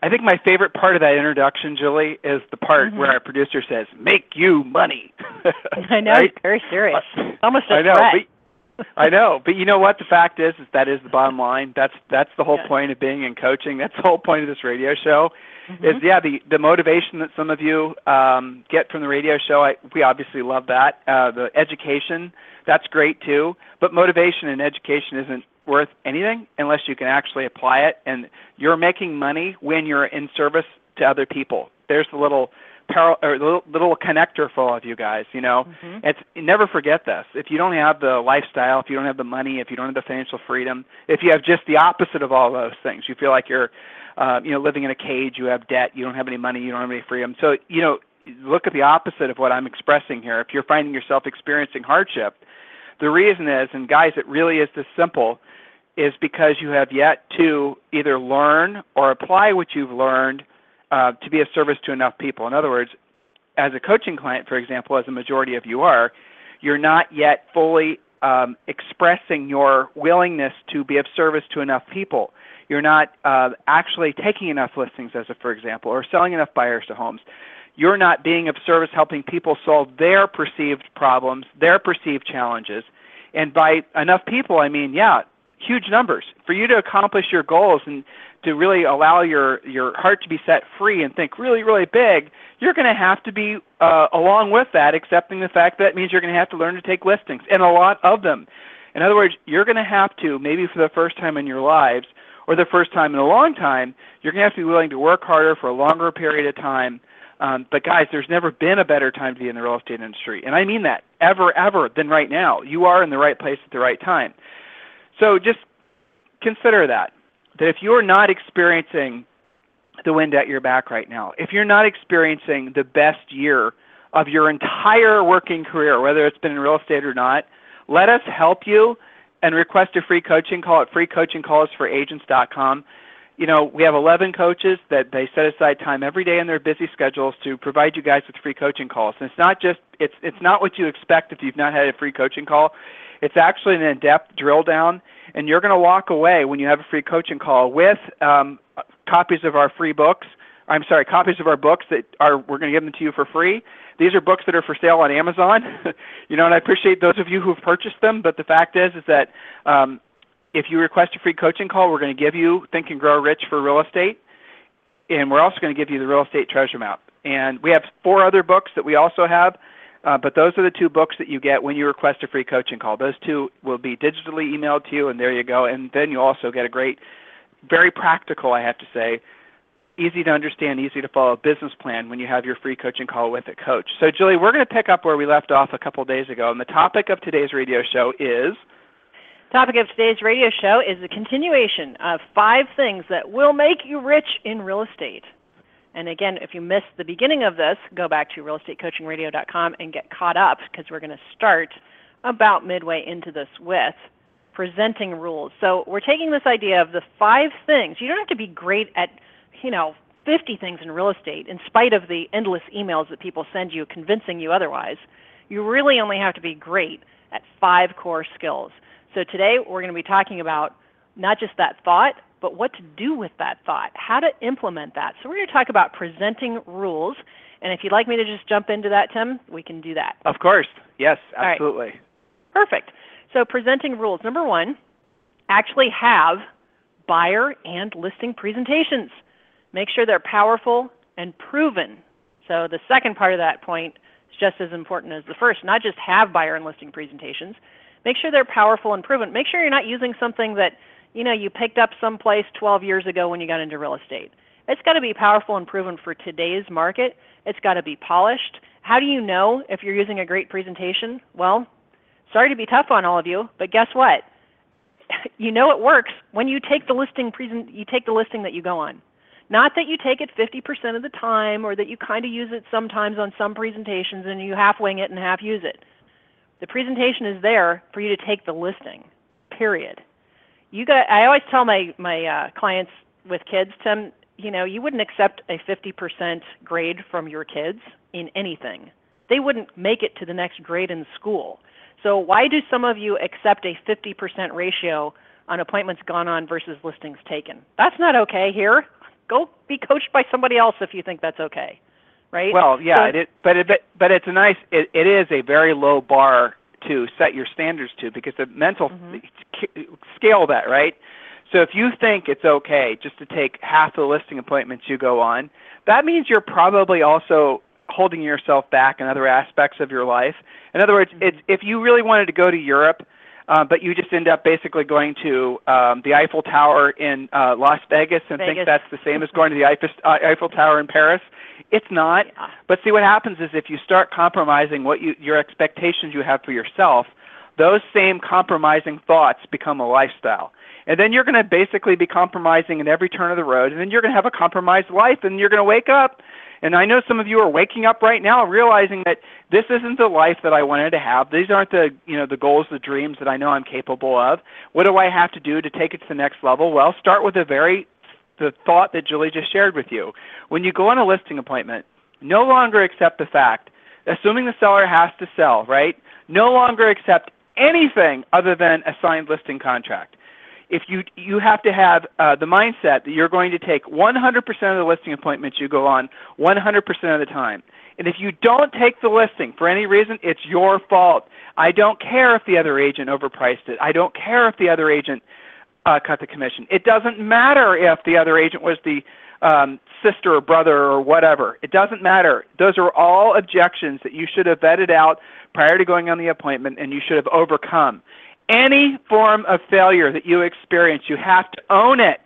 I think my favorite part of that introduction, Julie, is the part where our producer says, "Make you money." I know, right? It's very serious. Almost a threat. I know, but you know what? The fact is that is the bottom line. That's the whole point of being in coaching. That's the whole point of this radio show. Is the motivation that some of you get from the radio show. We obviously love that. The education, that's great too. But motivation and education isn't worth anything unless you can actually apply it. And you're making money when you're in service to other people. There's the little connector for all of you guys, you know. It's never forget this. If you don't have the lifestyle, if you don't have the money, if you don't have the financial freedom, if you have just the opposite of all those things, you feel like you're, living in a cage, you have debt, you don't have any money, you don't have any freedom. So, you know, look at the opposite of what I'm expressing here. If you're finding yourself experiencing hardship, the reason is, and guys, it really is this simple, is because you have yet to either learn or apply what you've learned to be of service to enough people. In other words, as a coaching client, for example, as a majority of you are, you're not yet fully expressing your willingness to be of service to enough people. You're not actually taking enough listings, for example, or selling enough buyers to homes. You're not being of service, helping people solve their perceived problems, their perceived challenges. And by enough people, I mean, huge numbers. For you to accomplish your goals and to really allow your heart to be set free and think really, really big, you're going to have to be, along with that, accepting the fact that means you're going to have to learn to take listings, and a lot of them. In other words, you're going to have to, maybe for the first time in your lives or the first time in a long time, you're going to have to be willing to work harder for a longer period of time. But guys, there's never been a better time to be in the real estate industry, and I mean that, ever, than right now. You are in the right place at the right time. So just consider that if you're not experiencing the wind at your back right now, if you're not experiencing the best year of your entire working career, whether it's been in real estate or not, let us help you and request a free coaching call at freecoachingcallsforagents.com. You know, we have 11 coaches that they set aside time every day in their busy schedules to provide you guys with free coaching calls. And it's not just it's not what you expect if you've not had a free coaching call. It's actually an in-depth drill down, and you're going to walk away when you have a free coaching call with copies of our free books. I'm sorry, copies of our books that are we're going to give them to you for free. These are books that are for sale on Amazon. You know, and I appreciate those of you who have purchased them, but the fact is that if you request a free coaching call, we're going to give you Think and Grow Rich for Real Estate, and we're also going to give you the Real Estate Treasure Map. And we have 4 other books that we also have, but those are the 2 books that you get when you request a free coaching call. Those 2 will be digitally emailed to you, and there you go. And then you also get a great, very practical, I have to say, easy to understand, easy to follow business plan when you have your free coaching call with a coach. So, Julie, we're going to pick up where we left off a couple days ago, and the topic of today's radio show is... Topic of today's radio show is the continuation of 5 things that will make you rich in real estate. And again, if you missed the beginning of this, go back to realestatecoachingradio.com and get caught up, because we're going to start about midway into this with presenting rules. So we're taking this idea of the 5 things. You don't have to be great at, 50 things in real estate, in spite of the endless emails that people send you convincing you otherwise. You really only have to be great at 5 core skills. So today we're going to be talking about not just that thought, but what to do with that thought, how to implement that. So we're going to talk about presenting rules. And if you'd like me to just jump into that, Tim, we can do that. Of course. Yes, absolutely. Right. Perfect. So presenting rules. Number 1, actually have buyer and listing presentations. Make sure they're powerful and proven. So the second part of that point is just as important as the first. Not just have buyer and listing presentations. Make sure they're powerful and proven. Make sure you're not using something that, you picked up someplace 12 years ago when you got into real estate. It's got to be powerful and proven for today's market. It's got to be polished. How do you know if you're using a great presentation? Well, sorry to be tough on all of you, but guess what? You know it works when you take the listing that you go on. Not that you take it 50% of the time or that you kind of use it sometimes on some presentations and you half wing it and half use it. The presentation is there for you to take the listing, period. I always tell my clients with kids, Tim, you know, you wouldn't accept a 50% grade from your kids in anything. They wouldn't make it to the next grade in school. So why do some of you accept a 50% ratio on appointments gone on versus listings taken? That's not okay here. Go be coached by somebody else if you think that's okay, right? Well, yeah, so, it is a very low bar to set your standards to, because the mental scale that, right? So if you think it's okay just to take half the listing appointments you go on, that means you're probably also holding yourself back in other aspects of your life. In other words, it's, if you really wanted to go to Europe, but you just end up basically going to the Eiffel Tower in Las Vegas and think that's the same as going to the Eiffel Tower in Paris. It's not. Yeah. But see, what happens is if you start compromising what your expectations you have for yourself, those same compromising thoughts become a lifestyle. And then you're going to basically be compromising in every turn of the road, and then you're going to have a compromised life, and you're going to wake up. And I know some of you are waking up right now realizing that this isn't the life that I wanted to have. These aren't the goals, the dreams that I know I'm capable of. What do I have to do to take it to the next level? Well, start with the thought that Julie just shared with you. When you go on a listing appointment, no longer accept the fact, assuming the seller has to sell, right? No longer accept anything other than a signed listing contract. If you have to have the mindset that you're going to take 100% of the listing appointments you go on 100% of the time. And if you don't take the listing for any reason, it's your fault. I don't care if the other agent overpriced it. I don't care if the other agent cut the commission. It doesn't matter if the other agent was the sister or brother or whatever. It doesn't matter. Those are all objections that you should have vetted out prior to going on the appointment, and you should have overcome. Any form of failure that you experience, you have to own it.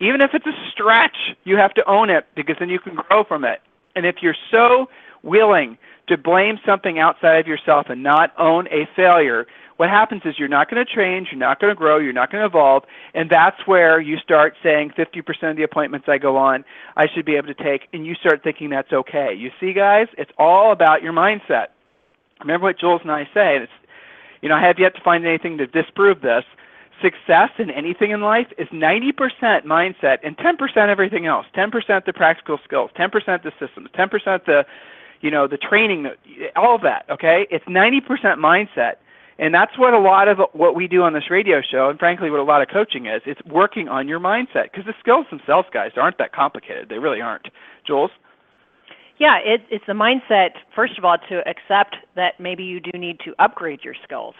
Even if it's a stretch, you have to own it, because then you can grow from it. And if you're so willing to blame something outside of yourself and not own a failure, what happens is you're not going to change, you're not going to grow, you're not going to evolve, and that's where you start saying 50% of the appointments I go on, I should be able to take, and you start thinking that's okay. You see, guys, it's all about your mindset. Remember what Jules and I say, and it's, you know, I have yet to find anything to disprove this. Success in anything in life is 90% mindset and 10% everything else. 10% the practical skills, 10% the systems, 10% the training, all of that, okay? It's 90% mindset. And that's what a lot of what we do on this radio show, and frankly what a lot of coaching is, it's working on your mindset, because the skills themselves, guys, aren't that complicated. They really aren't. Jules? Yeah, it's the mindset, first of all, to accept that maybe you do need to upgrade your skills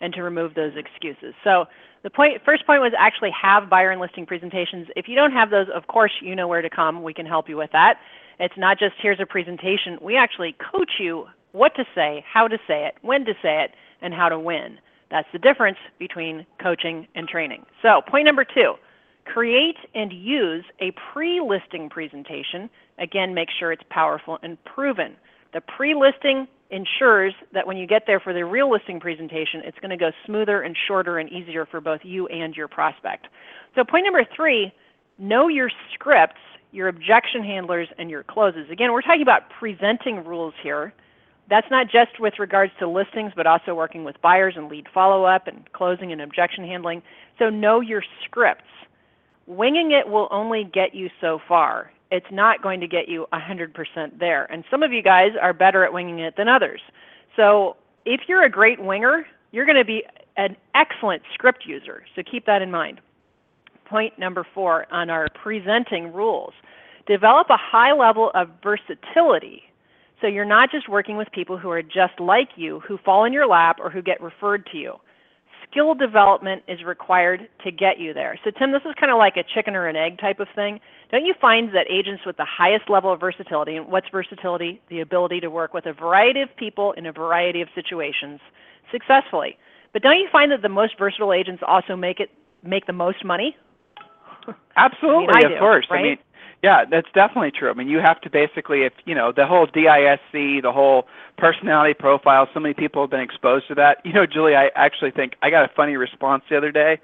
and to remove those excuses. So the first point was actually have buyer and listing presentations. If you don't have those, of course, you know where to come. We can help you with that. It's not just here's a presentation. We actually coach you what to say, how to say it, when to say it, and how to win. That's the difference between coaching and training. So point number 2. Create and use a pre-listing presentation. Again, make sure it's powerful and proven. The pre-listing ensures that when you get there for the real listing presentation, it's going to go smoother and shorter and easier for both you and your prospect. So point number 3, know your scripts, your objection handlers, and your closes. Again, we're talking about presenting rules here. That's not just with regards to listings, but also working with buyers and lead follow-up and closing and objection handling. So know your scripts. Winging it will only get you so far. It's not going to get you 100% there. And some of you guys are better at winging it than others. So if you're a great winger, you're going to be an excellent script user. So keep that in mind. Point number 4 on our presenting rules. Develop a high level of versatility. So you're not just working with people who are just like you, who fall in your lap, or who get referred to you. Skill development is required to get you there. So, Tim, this is kind of like a chicken or an egg type of thing. Don't you find that agents with the highest level of versatility, and what's versatility? The ability to work with a variety of people in a variety of situations successfully. But don't you find that the most versatile agents also make the most money? Absolutely, I mean, of course. Right? I mean, yeah, that's definitely true. I mean, you have to basically, if you know, the whole DISC, the whole personality profile, so many people have been exposed to that. You know, Julie, I actually think I got a funny response the other day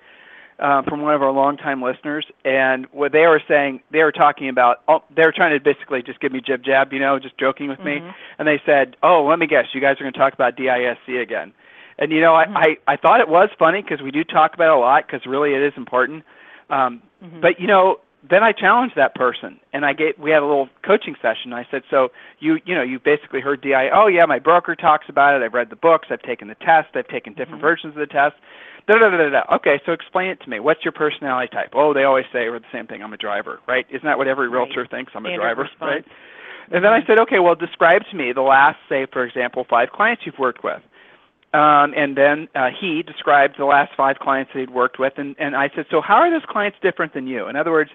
from one of our longtime listeners, and what they were saying, they were talking about, they were trying to basically just give me jib-jab, just joking with me, and they said, oh, let me guess, you guys are going to talk about DISC again. And, I thought it was funny because we do talk about it a lot because really it is important. But, then I challenged that person, and we had a little coaching session. I said, so you basically heard DI. Oh, yeah, my broker talks about it. I've read the books. I've taken the test. I've taken different versions of the test. Okay, so explain it to me. What's your personality type? Oh, they always say the same thing. I'm a driver, right? Isn't that what every realtor thinks? I'm a driver, right? And then I said, okay, well, describe to me the last, say, for example, 5 clients you've worked with. And then he described the last 5 clients that he'd worked with, and I said, so how are those clients different than you? In other words,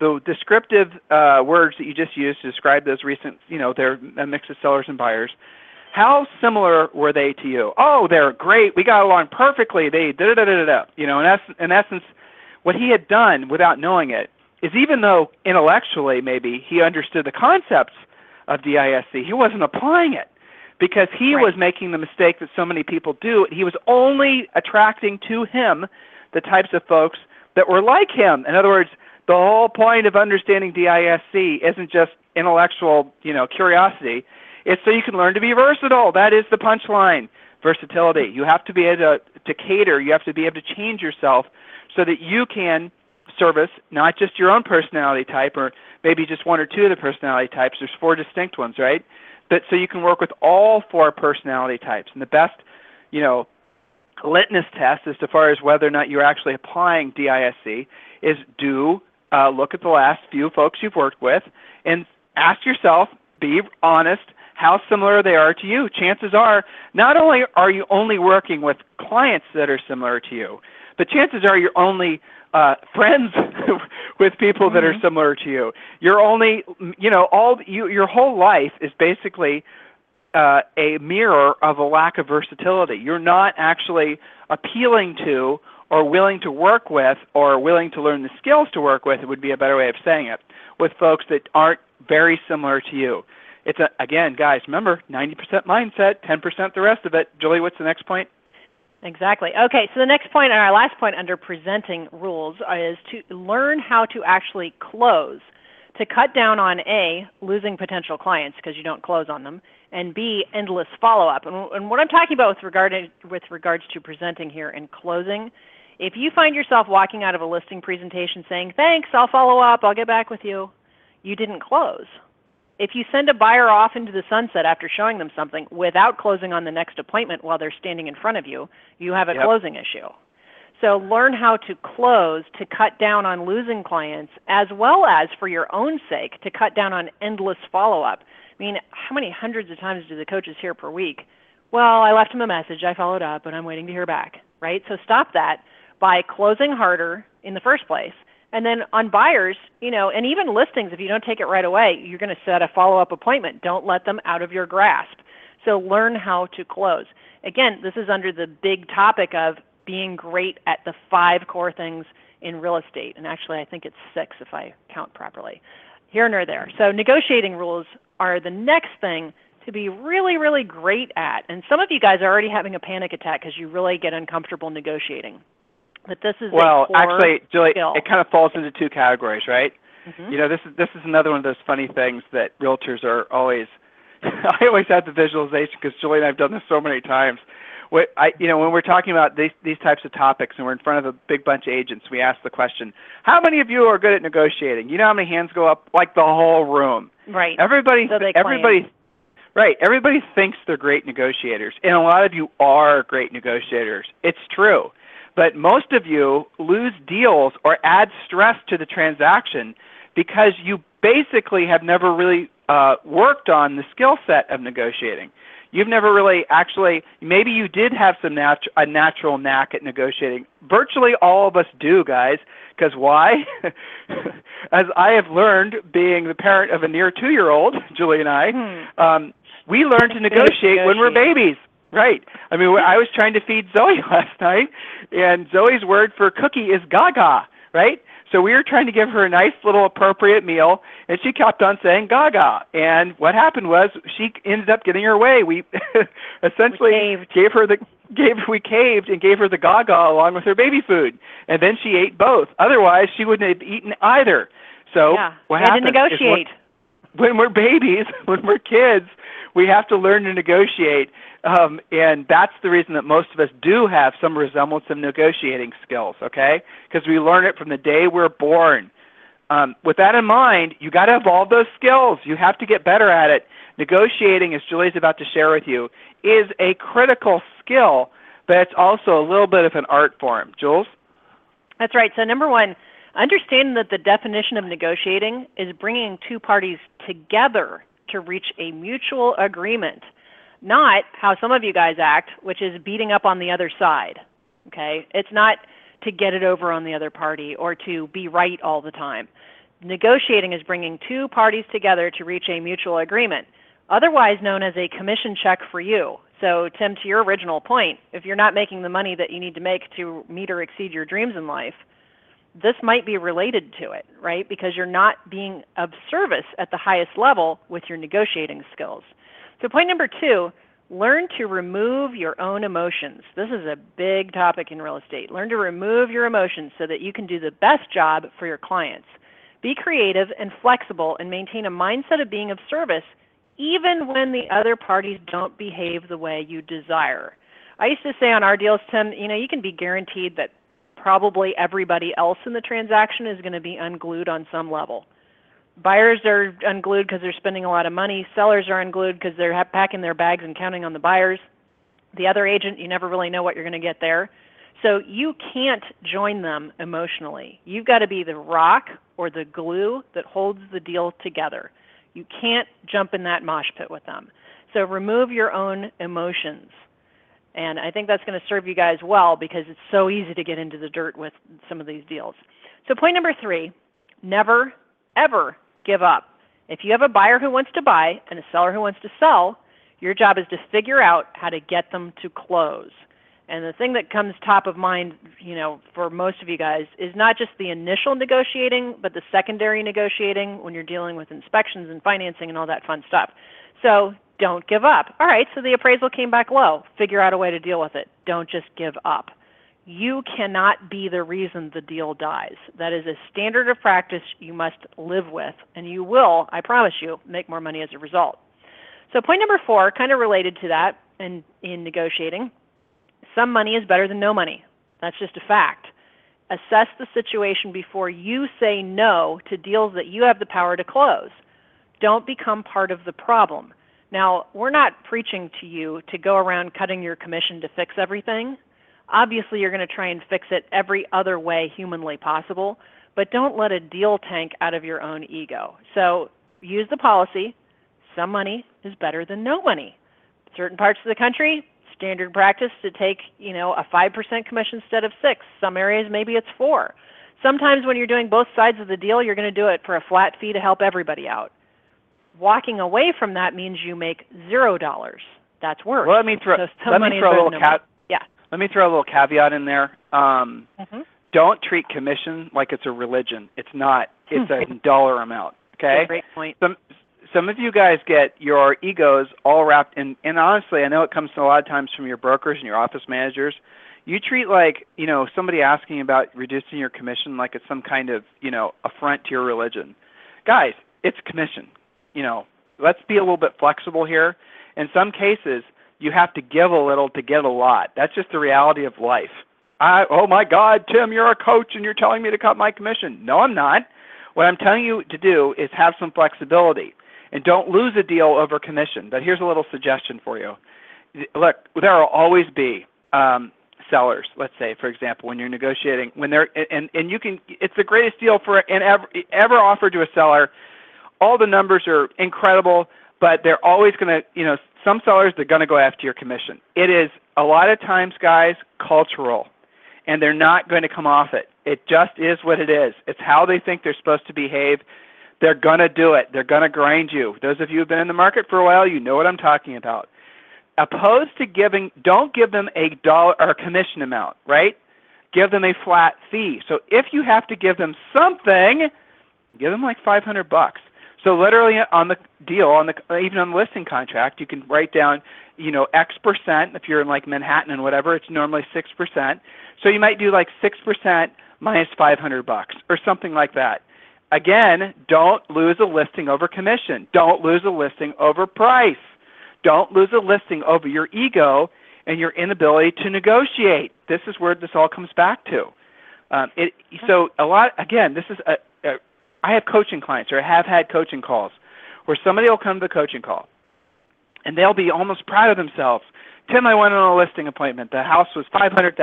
the descriptive words that you just used to describe those recent, they're a mix of sellers and buyers, how similar were they to you? Oh, they're great. We got along perfectly. They da-da-da-da-da. In essence, what he had done without knowing it is even though intellectually maybe he understood the concepts of DISC, he wasn't applying it. Because he was making the mistake that so many people do. He was only attracting to him the types of folks that were like him. In other words, the whole point of understanding DISC isn't just intellectual, curiosity. It's so you can learn to be versatile. That is the punchline, versatility. You have to be able to cater. You have to be able to change yourself so that you can service not just your own personality type or maybe just one or two of the personality types. There's 4 distinct ones, right? But so you can work with all 4 personality types. And the best, litmus test as far as whether or not you're actually applying DISC is look at the last few folks you've worked with and ask yourself, be honest, how similar they are to you. Chances are, not only are you only working with clients that are similar to you, but chances are you're only friends with people that are similar to you. You're only, your whole life is basically a mirror of a lack of versatility. You're not actually appealing to or willing to work with or willing to learn the skills to work with, it would be a better way of saying it, with folks that aren't very similar to you. It's, again, guys, remember, 90% mindset, 10% the rest of it. Julie, what's the next point? Exactly. Okay, so the next point and our last point under presenting rules is to learn how to actually close, to cut down on A, losing potential clients because you don't close on them, and B, endless follow-up. And what I'm talking about with regards to presenting here and closing, if you find yourself walking out of a listing presentation saying, thanks, I'll follow up, I'll get back with you, you didn't close. If you send a buyer off into the sunset after showing them something without closing on the next appointment while they're standing in front of you, you have a closing issue. So learn how to close to cut down on losing clients as well as, for your own sake, to cut down on endless follow-up. I mean, how many hundreds of times do the coaches hear per week? Well, I left him a message, I followed up, and I'm waiting to hear back, right? So stop that by closing harder in the first place. And then on buyers, and even listings, if you don't take it right away, you're going to set a follow-up appointment. Don't let them out of your grasp. So learn how to close. Again, this is under the big topic of being great at the 5 core things in real estate. And actually, I think it's 6 if I count properly. Here nor there. So negotiating rules are the next thing to be really, really great at. And some of you guys are already having a panic attack because you really get uncomfortable negotiating. But this is well, actually, Julie, it kind of falls into 2 categories, right? This is another one of those funny things that realtors are always. I always have the visualization because Julie and I've done this so many times. When we're talking about these types of topics and we're in front of a big bunch of agents, we ask the question, how many of you are good at negotiating? You know how many hands go up? Like the whole room. Right. Everybody thinks they're great negotiators, and a lot of you are great negotiators. It's true. But most of you lose deals or add stress to the transaction because you basically have never really worked on the skill set of negotiating. You've never really maybe you did have some a natural knack at negotiating. Virtually all of us do, guys, because why? As I have learned, being the parent of a near 2-year-old, Julie and I, we learn to negotiate when we're babies. Right. I mean, I was trying to feed Zoe last night, and Zoe's word for cookie is gaga, right? So we were trying to give her a nice little appropriate meal, and she kept on saying gaga. And what happened was she ended up getting her way. We essentially caved and gave her the gaga along with her baby food. And then she ate both. Otherwise, she wouldn't have eaten either. So what happened? We had to negotiate. When we're babies, when we're kids, we have to learn to negotiate, and that's the reason that most of us do have some resemblance of negotiating skills, okay? Because we learn it from the day we're born. With that in mind, you got to evolve those skills. You have to get better at it. Negotiating, as Julie's about to share with you, is a critical skill, but it's also a little bit of an art form. Jules? That's right. So number one, understand that the definition of negotiating is bringing two parties together to reach a mutual agreement, not how some of you guys act, which is beating up on the other side, okay? It's not to get it over on the other party or to be right all the time. Negotiating is bringing two parties together to reach a mutual agreement, otherwise known as a commission check for you. So, Tim, to your original point, if you're not making the money that you need to make to meet or exceed your dreams in life, this might be related to it, right? Because you're not being of service at the highest level with your negotiating skills. So point number two, learn to remove your own emotions. This is a big topic in real estate. Learn to remove your emotions so that you can do the best job for your clients. Be creative and flexible and maintain a mindset of being of service even when the other parties don't behave the way you desire. I used to say on our deals, Tim, you know, you can be guaranteed that probably everybody else in the transaction is going to be unglued on some level. Buyers are unglued because they're spending a lot of money. Sellers are unglued because they're packing their bags and counting on the buyers. The other agent, you never really know what you're going to get there. So you can't join them emotionally. You've got to be the rock or the glue that holds the deal together. You can't jump in that mosh pit with them. So remove your own emotions. And I think that's going to serve you guys well because it's so easy to get into the dirt with some of these deals. So point number three, never, ever give up. If you have a buyer who wants to buy and a seller who wants to sell, your job is to figure out how to get them to close. And the thing that comes top of mind, you know, for most of you guys is not just the initial negotiating, but the secondary negotiating when you're dealing with inspections and financing and all that fun stuff. So don't give up. All right, so the appraisal came back low. Figure out a way to deal with it. Don't just give up. You cannot be the reason the deal dies. That is a standard of practice you must live with, and you will, I promise you, make more money as a result. So point number four, kind of related to that and in negotiating, some money is better than no money. That's just a fact. Assess the situation before you say no to deals that you have the power to close. Don't become part of the problem. Now, we're not preaching to you to go around cutting your commission to fix everything. Obviously, you're going to try and fix it every other way humanly possible, but don't let a deal tank out of your own ego. So use the policy, some money is better than no money. Certain parts of the country, standard practice to take, you know, a 5% commission instead of 6%. Some areas, maybe it's 4%. Sometimes when you're doing both sides of the deal, you're going to do it for a flat fee to help everybody out. Walking away from that means you make $0. That's worse. Well, let me throw a little caveat in there. Don't treat commission like it's a religion. It's not. It's a dollar amount. Okay. That's a great point. Some of you guys get your egos all wrapped in, and honestly, I know it comes a lot of times from your brokers and your office managers. You treat like, you know, somebody asking about reducing your commission like it's some kind of, you know, affront to your religion. Guys, it's commission. You know, let's be a little bit flexible here. In some cases, you have to give a little to get a lot. That's just the reality of life. Oh, my God, Tim, you're a coach and you're telling me to cut my commission. No, I'm not. What I'm telling you to do is have some flexibility and don't lose a deal over commission. But here's a little suggestion for you. Look, there will always be sellers, let's say, for example, when you're negotiating, when they're and you can, it's the greatest deal ever offered to a seller. All the numbers are incredible, but they're always going to, you know, some sellers, they're going to go after your commission. It is a lot of times, guys, cultural, and they're not going to come off it. It just is what it is. It's how they think they're supposed to behave. They're going to do it. They're going to grind you. Those of you who have been in the market for a while, you know what I'm talking about. Opposed to giving, don't give them a dollar or a commission amount, right? give them a flat fee. So if you have to give them something, give them like $500. So literally on the deal, even on the listing contract, you can write down, you know, X percent. If you're in like Manhattan and whatever, it's normally 6%. So you might do like 6% minus $500 or something like that. Again, don't lose a listing over commission. Don't lose a listing over price. Don't lose a listing over your ego and your inability to negotiate. This is where this all comes back to. So a lot, again, this is I have coaching clients, or I have had coaching calls, where somebody will come to the coaching call, and they'll be almost proud of themselves. Tim, I went on a listing appointment. The house was $500,000.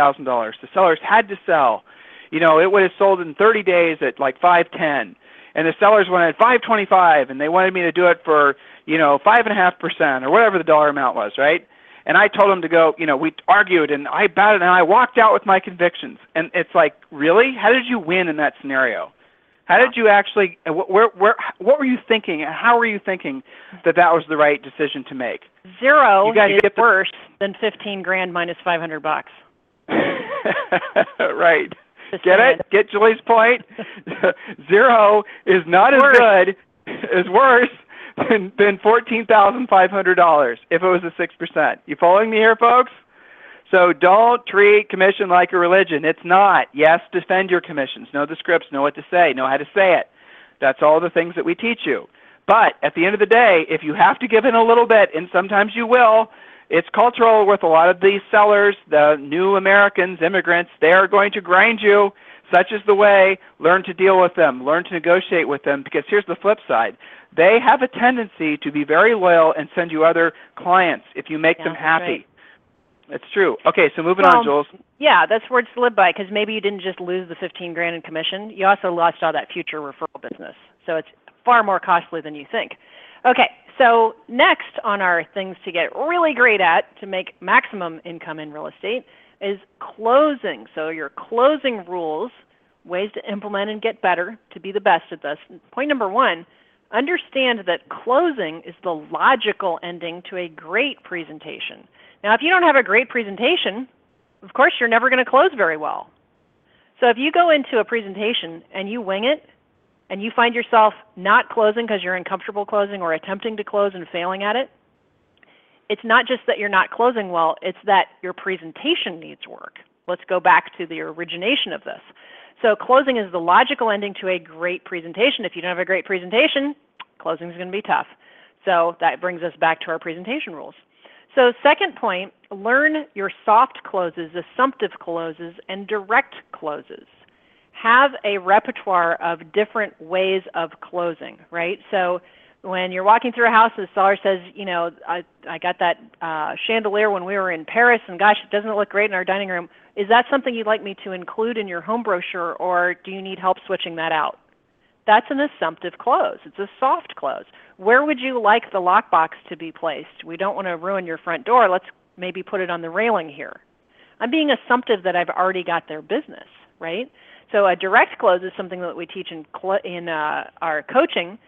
The sellers had to sell. You know, it would have sold in 30 days at like $510, and the sellers wanted $525, and they wanted me to do it for, you know, 5.5% or whatever the dollar amount was, right? And I told them to go. You know, we argued, and I batted, and I walked out with my convictions. And it's like, really? How did you win in that scenario? How did you actually, what were you thinking, and how were you thinking that that was the right decision to make? Zero is worse than $15,000 minus $500. Right. Just get saying. It? Get Julie's point? Zero is not as good, is worse than $14,500 if it was a 6%. You following me here, folks? So don't treat commission like a religion. It's not. Yes, defend your commissions. Know the scripts. Know what to say. Know how to say it. That's all the things that we teach you. But at the end of the day, if you have to give in a little bit, and sometimes you will, it's cultural with a lot of these sellers, the new Americans, immigrants. They are going to grind you. Such is the way. Learn to deal with them. Learn to negotiate with them, because here's the flip side. They have a tendency to be very loyal and send you other clients if you make them happy. Right. It's true. Okay, so moving on, Jules. Yeah, that's words to live by, because maybe you didn't just lose the $15,000 in commission. You also lost all that future referral business. So it's far more costly than you think. Okay, so next on our things to get really great at to make maximum income in real estate is closing. So your closing rules, ways to implement and get better to be the best at this. Point number one, understand that closing is the logical ending to a great presentation. Now, if you don't have a great presentation, of course, you're never going to close very well. So if you go into a presentation and you wing it and you find yourself not closing because you're uncomfortable closing or attempting to close and failing at it, it's not just that you're not closing well, it's that your presentation needs work. Let's go back to the origination of this. So closing is the logical ending to a great presentation. If you don't have a great presentation, closing is going to be tough. So that brings us back to our presentation rules. So second point, learn your soft closes, assumptive closes, and direct closes. Have a repertoire of different ways of closing, right? So when you're walking through a house and the seller says, you know, I got that chandelier when we were in Paris, and gosh, doesn't it look great in our dining room? Is that something you'd like me to include in your home brochure, or do you need help switching that out? That's an assumptive close. It's a soft close. Where would you like the lockbox to be placed? We don't want to ruin your front door. Let's maybe put it on the railing here. I'm being assumptive that I've already got their business, right? So a direct close is something that we teach in our coaching,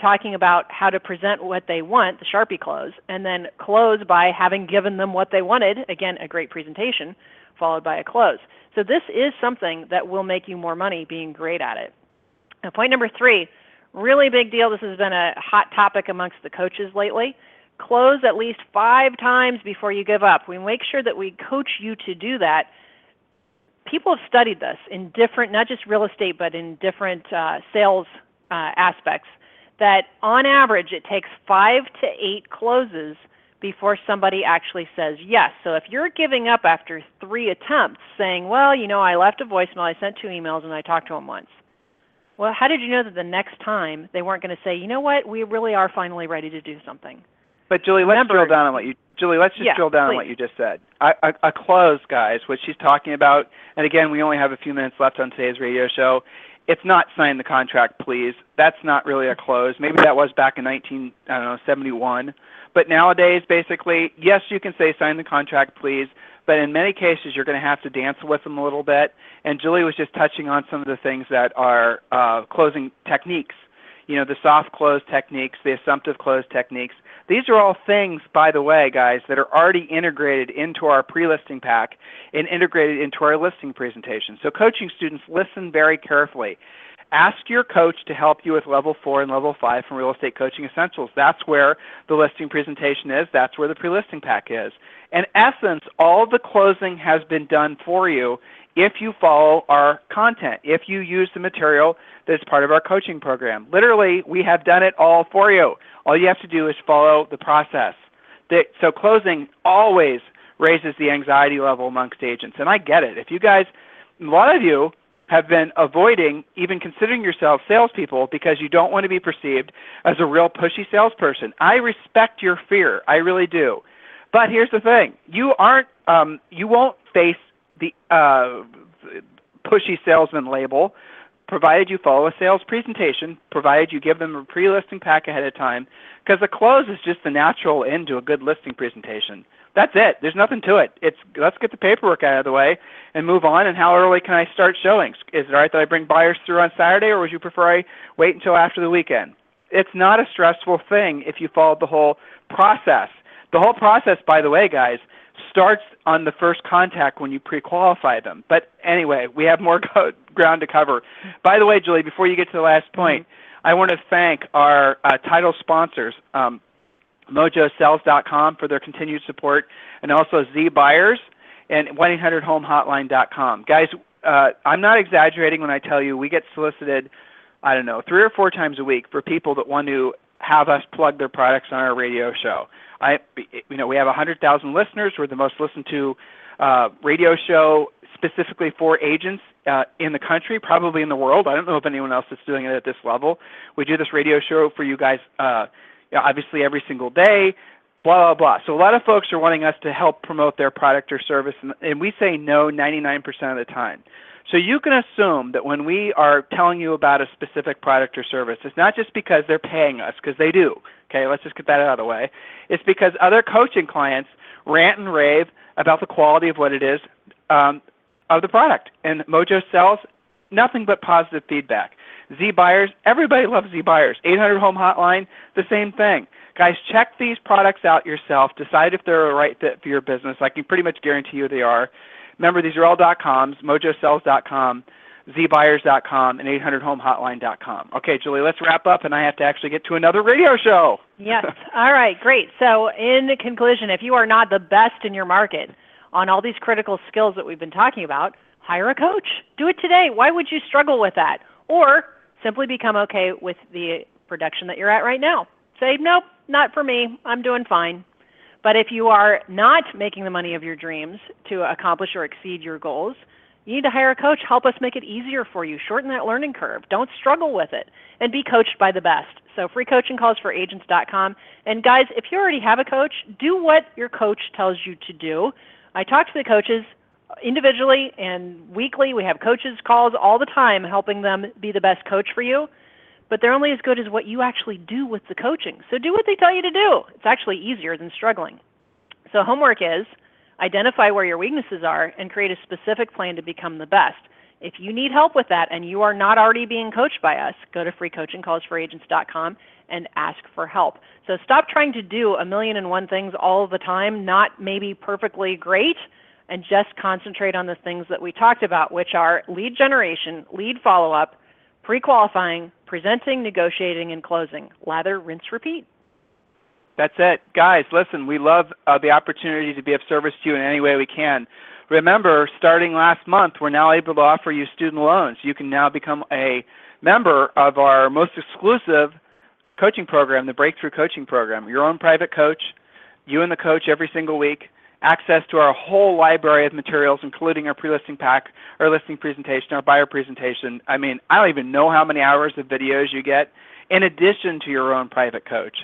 talking about how to present what they want, the Sharpie close, and then close by having given them what they wanted. Again, a great presentation followed by a close. So this is something that will make you more money being great at it. Now, point number three, really big deal. This has been a hot topic amongst the coaches lately. Close at least 5 times before you give up. We make sure that we coach you to do that. People have studied this in different, not just real estate, but in different sales aspects, that on average it takes 5 to 8 closes before somebody actually says yes. So if you're giving up after 3 attempts saying, well, you know, I left a voicemail, I sent 2 emails, and I talked to them once. Well, how did you know that the next time they weren't going to say, you know what, we really are finally ready to do something? But Julie, let's drill down on what you just said. A close, guys, what she's talking about, and again, we only have a few minutes left on today's radio show. It's not sign the contract, please. That's not really a close. Maybe that was back in 1971. But nowadays, basically, yes, you can say sign the contract, please. But in many cases, you're going to have to dance with them a little bit. And Julie was just touching on some of the things that are closing techniques. You know, the soft close techniques, the assumptive close techniques. These are all things, by the way, guys, that are already integrated into our pre-listing pack and integrated into our listing presentation. So coaching students, listen very carefully. Ask your coach to help you with Level 4 and Level 5 from Real Estate Coaching Essentials. That's where the listing presentation is. That's where the pre-listing pack is. In essence, all the closing has been done for you if you follow our content, if you use the material that's part of our coaching program. Literally, we have done it all for you. All you have to do is follow the process. So closing always raises the anxiety level amongst agents, and I get it. If you guys, a lot of you, have been avoiding even considering yourselves salespeople because you don't want to be perceived as a real pushy salesperson. I respect your fear. I really do. But here's the thing. You aren't, you won't face the pushy salesman label provided you follow a sales presentation, provided you give them a pre-listing pack ahead of time, because the close is just the natural end to a good listing presentation. That's it. There's nothing to it. It's let's get the paperwork out of the way and move on. And how early can I start showings? Is it all right that I bring buyers through on Saturday, or would you prefer I wait until after the weekend? It's not a stressful thing if you followed the whole process. The whole process, by the way, guys, starts on the first contact when you pre-qualify them. But anyway, we have more ground to cover. By the way, Julie, before you get to the last point, I want to thank our title sponsors, MojoSells.com for their continued support, and also ZBuyers and 1-800-HOME-HOTLINE.com. Guys, I'm not exaggerating when I tell you we get solicited, I don't know, 3 or 4 times a week for people that want to have us plug their products on our radio show. You know, we have 100,000 listeners. We're the most listened to radio show specifically for agents in the country, probably in the world. I don't know if anyone else is doing it at this level. We do this radio show for you guys obviously every single day, blah, blah, blah. So a lot of folks are wanting us to help promote their product or service, and we say no 99% of the time. So you can assume that when we are telling you about a specific product or service, it's not just because they're paying us, because they do. Okay, let's just get that out of the way. It's because other coaching clients rant and rave about the quality of what it is of the product. And Mojo Sells, nothing but positive feedback. ZBuyers, everybody loves ZBuyers. 800 Home Hotline, the same thing. Guys, check these products out yourself. Decide if they're a right fit for your business. I can pretty much guarantee you they are. Remember, these are all .coms, mojosells.com, zbuyers.com, and 800homehotline.com. Okay, Julie, let's wrap up, and I have to actually get to another radio show. Yes. All right, great. So in conclusion, if you are not the best in your market on all these critical skills that we've been talking about, hire a coach. Do it today. Why would you struggle with that? Or simply become okay with the production that you're at right now. Say, nope, not for me. I'm doing fine. But if you are not making the money of your dreams to accomplish or exceed your goals, you need to hire a coach. Help us make it easier for you. Shorten that learning curve. Don't struggle with it. And be coached by the best. So freecoachingcallsforagents.com. And guys, if you already have a coach, do what your coach tells you to do. I talk to the coaches individually and weekly. We have coaches calls all the time helping them be the best coach for you. But they're only as good as what you actually do with the coaching. So do what they tell you to do. It's actually easier than struggling. So homework is identify where your weaknesses are and create a specific plan to become the best. If you need help with that and you are not already being coached by us, go to freecoachingcallsforagents.com and ask for help. So stop trying to do 1,001 things all the time, not maybe perfectly great, and just concentrate on the things that we talked about, which are lead generation, lead follow-up, pre-qualifying, presenting, negotiating, and closing. Lather, rinse, repeat. That's it. Guys, listen, we love the opportunity to be of service to you in any way we can. Remember, starting last month, we're now able to offer you student loans. You can now become a member of our most exclusive coaching program, the Breakthrough Coaching Program. Your own private coach, you and the coach every single week. Access to our whole library of materials, including our pre-listing pack, our listing presentation, our buyer presentation. I mean, I don't even know how many hours of videos you get in addition to your own private coach.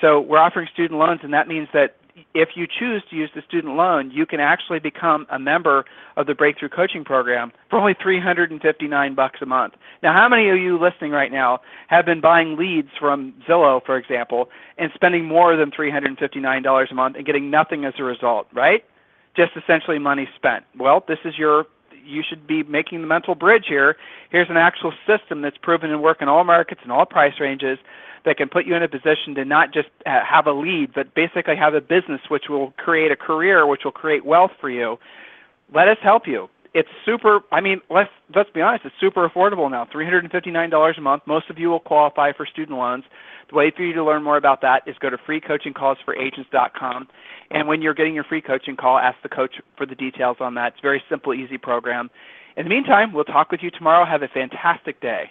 So we're offering student loans, and that means that if you choose to use the student loan, you can actually become a member of the Breakthrough Coaching Program for only $359 a month. Now, how many of you listening right now have been buying leads from Zillow, for example, and spending more than $359 a month and getting nothing as a result, right? Just essentially money spent. Well, this is you should be making the mental bridge here. Here's an actual system that's proven to work in all markets and all price ranges that can put you in a position to not just have a lead, but basically have a business which will create a career, which will create wealth for you, let us help you. It's super, I mean, let's be honest, it's super affordable now, $359 a month. Most of you will qualify for student loans. The way for you to learn more about that is go to freecoachingcallsforagents.com. And when you're getting your free coaching call, ask the coach for the details on that. It's a very simple, easy program. In the meantime, we'll talk with you tomorrow. Have a fantastic day.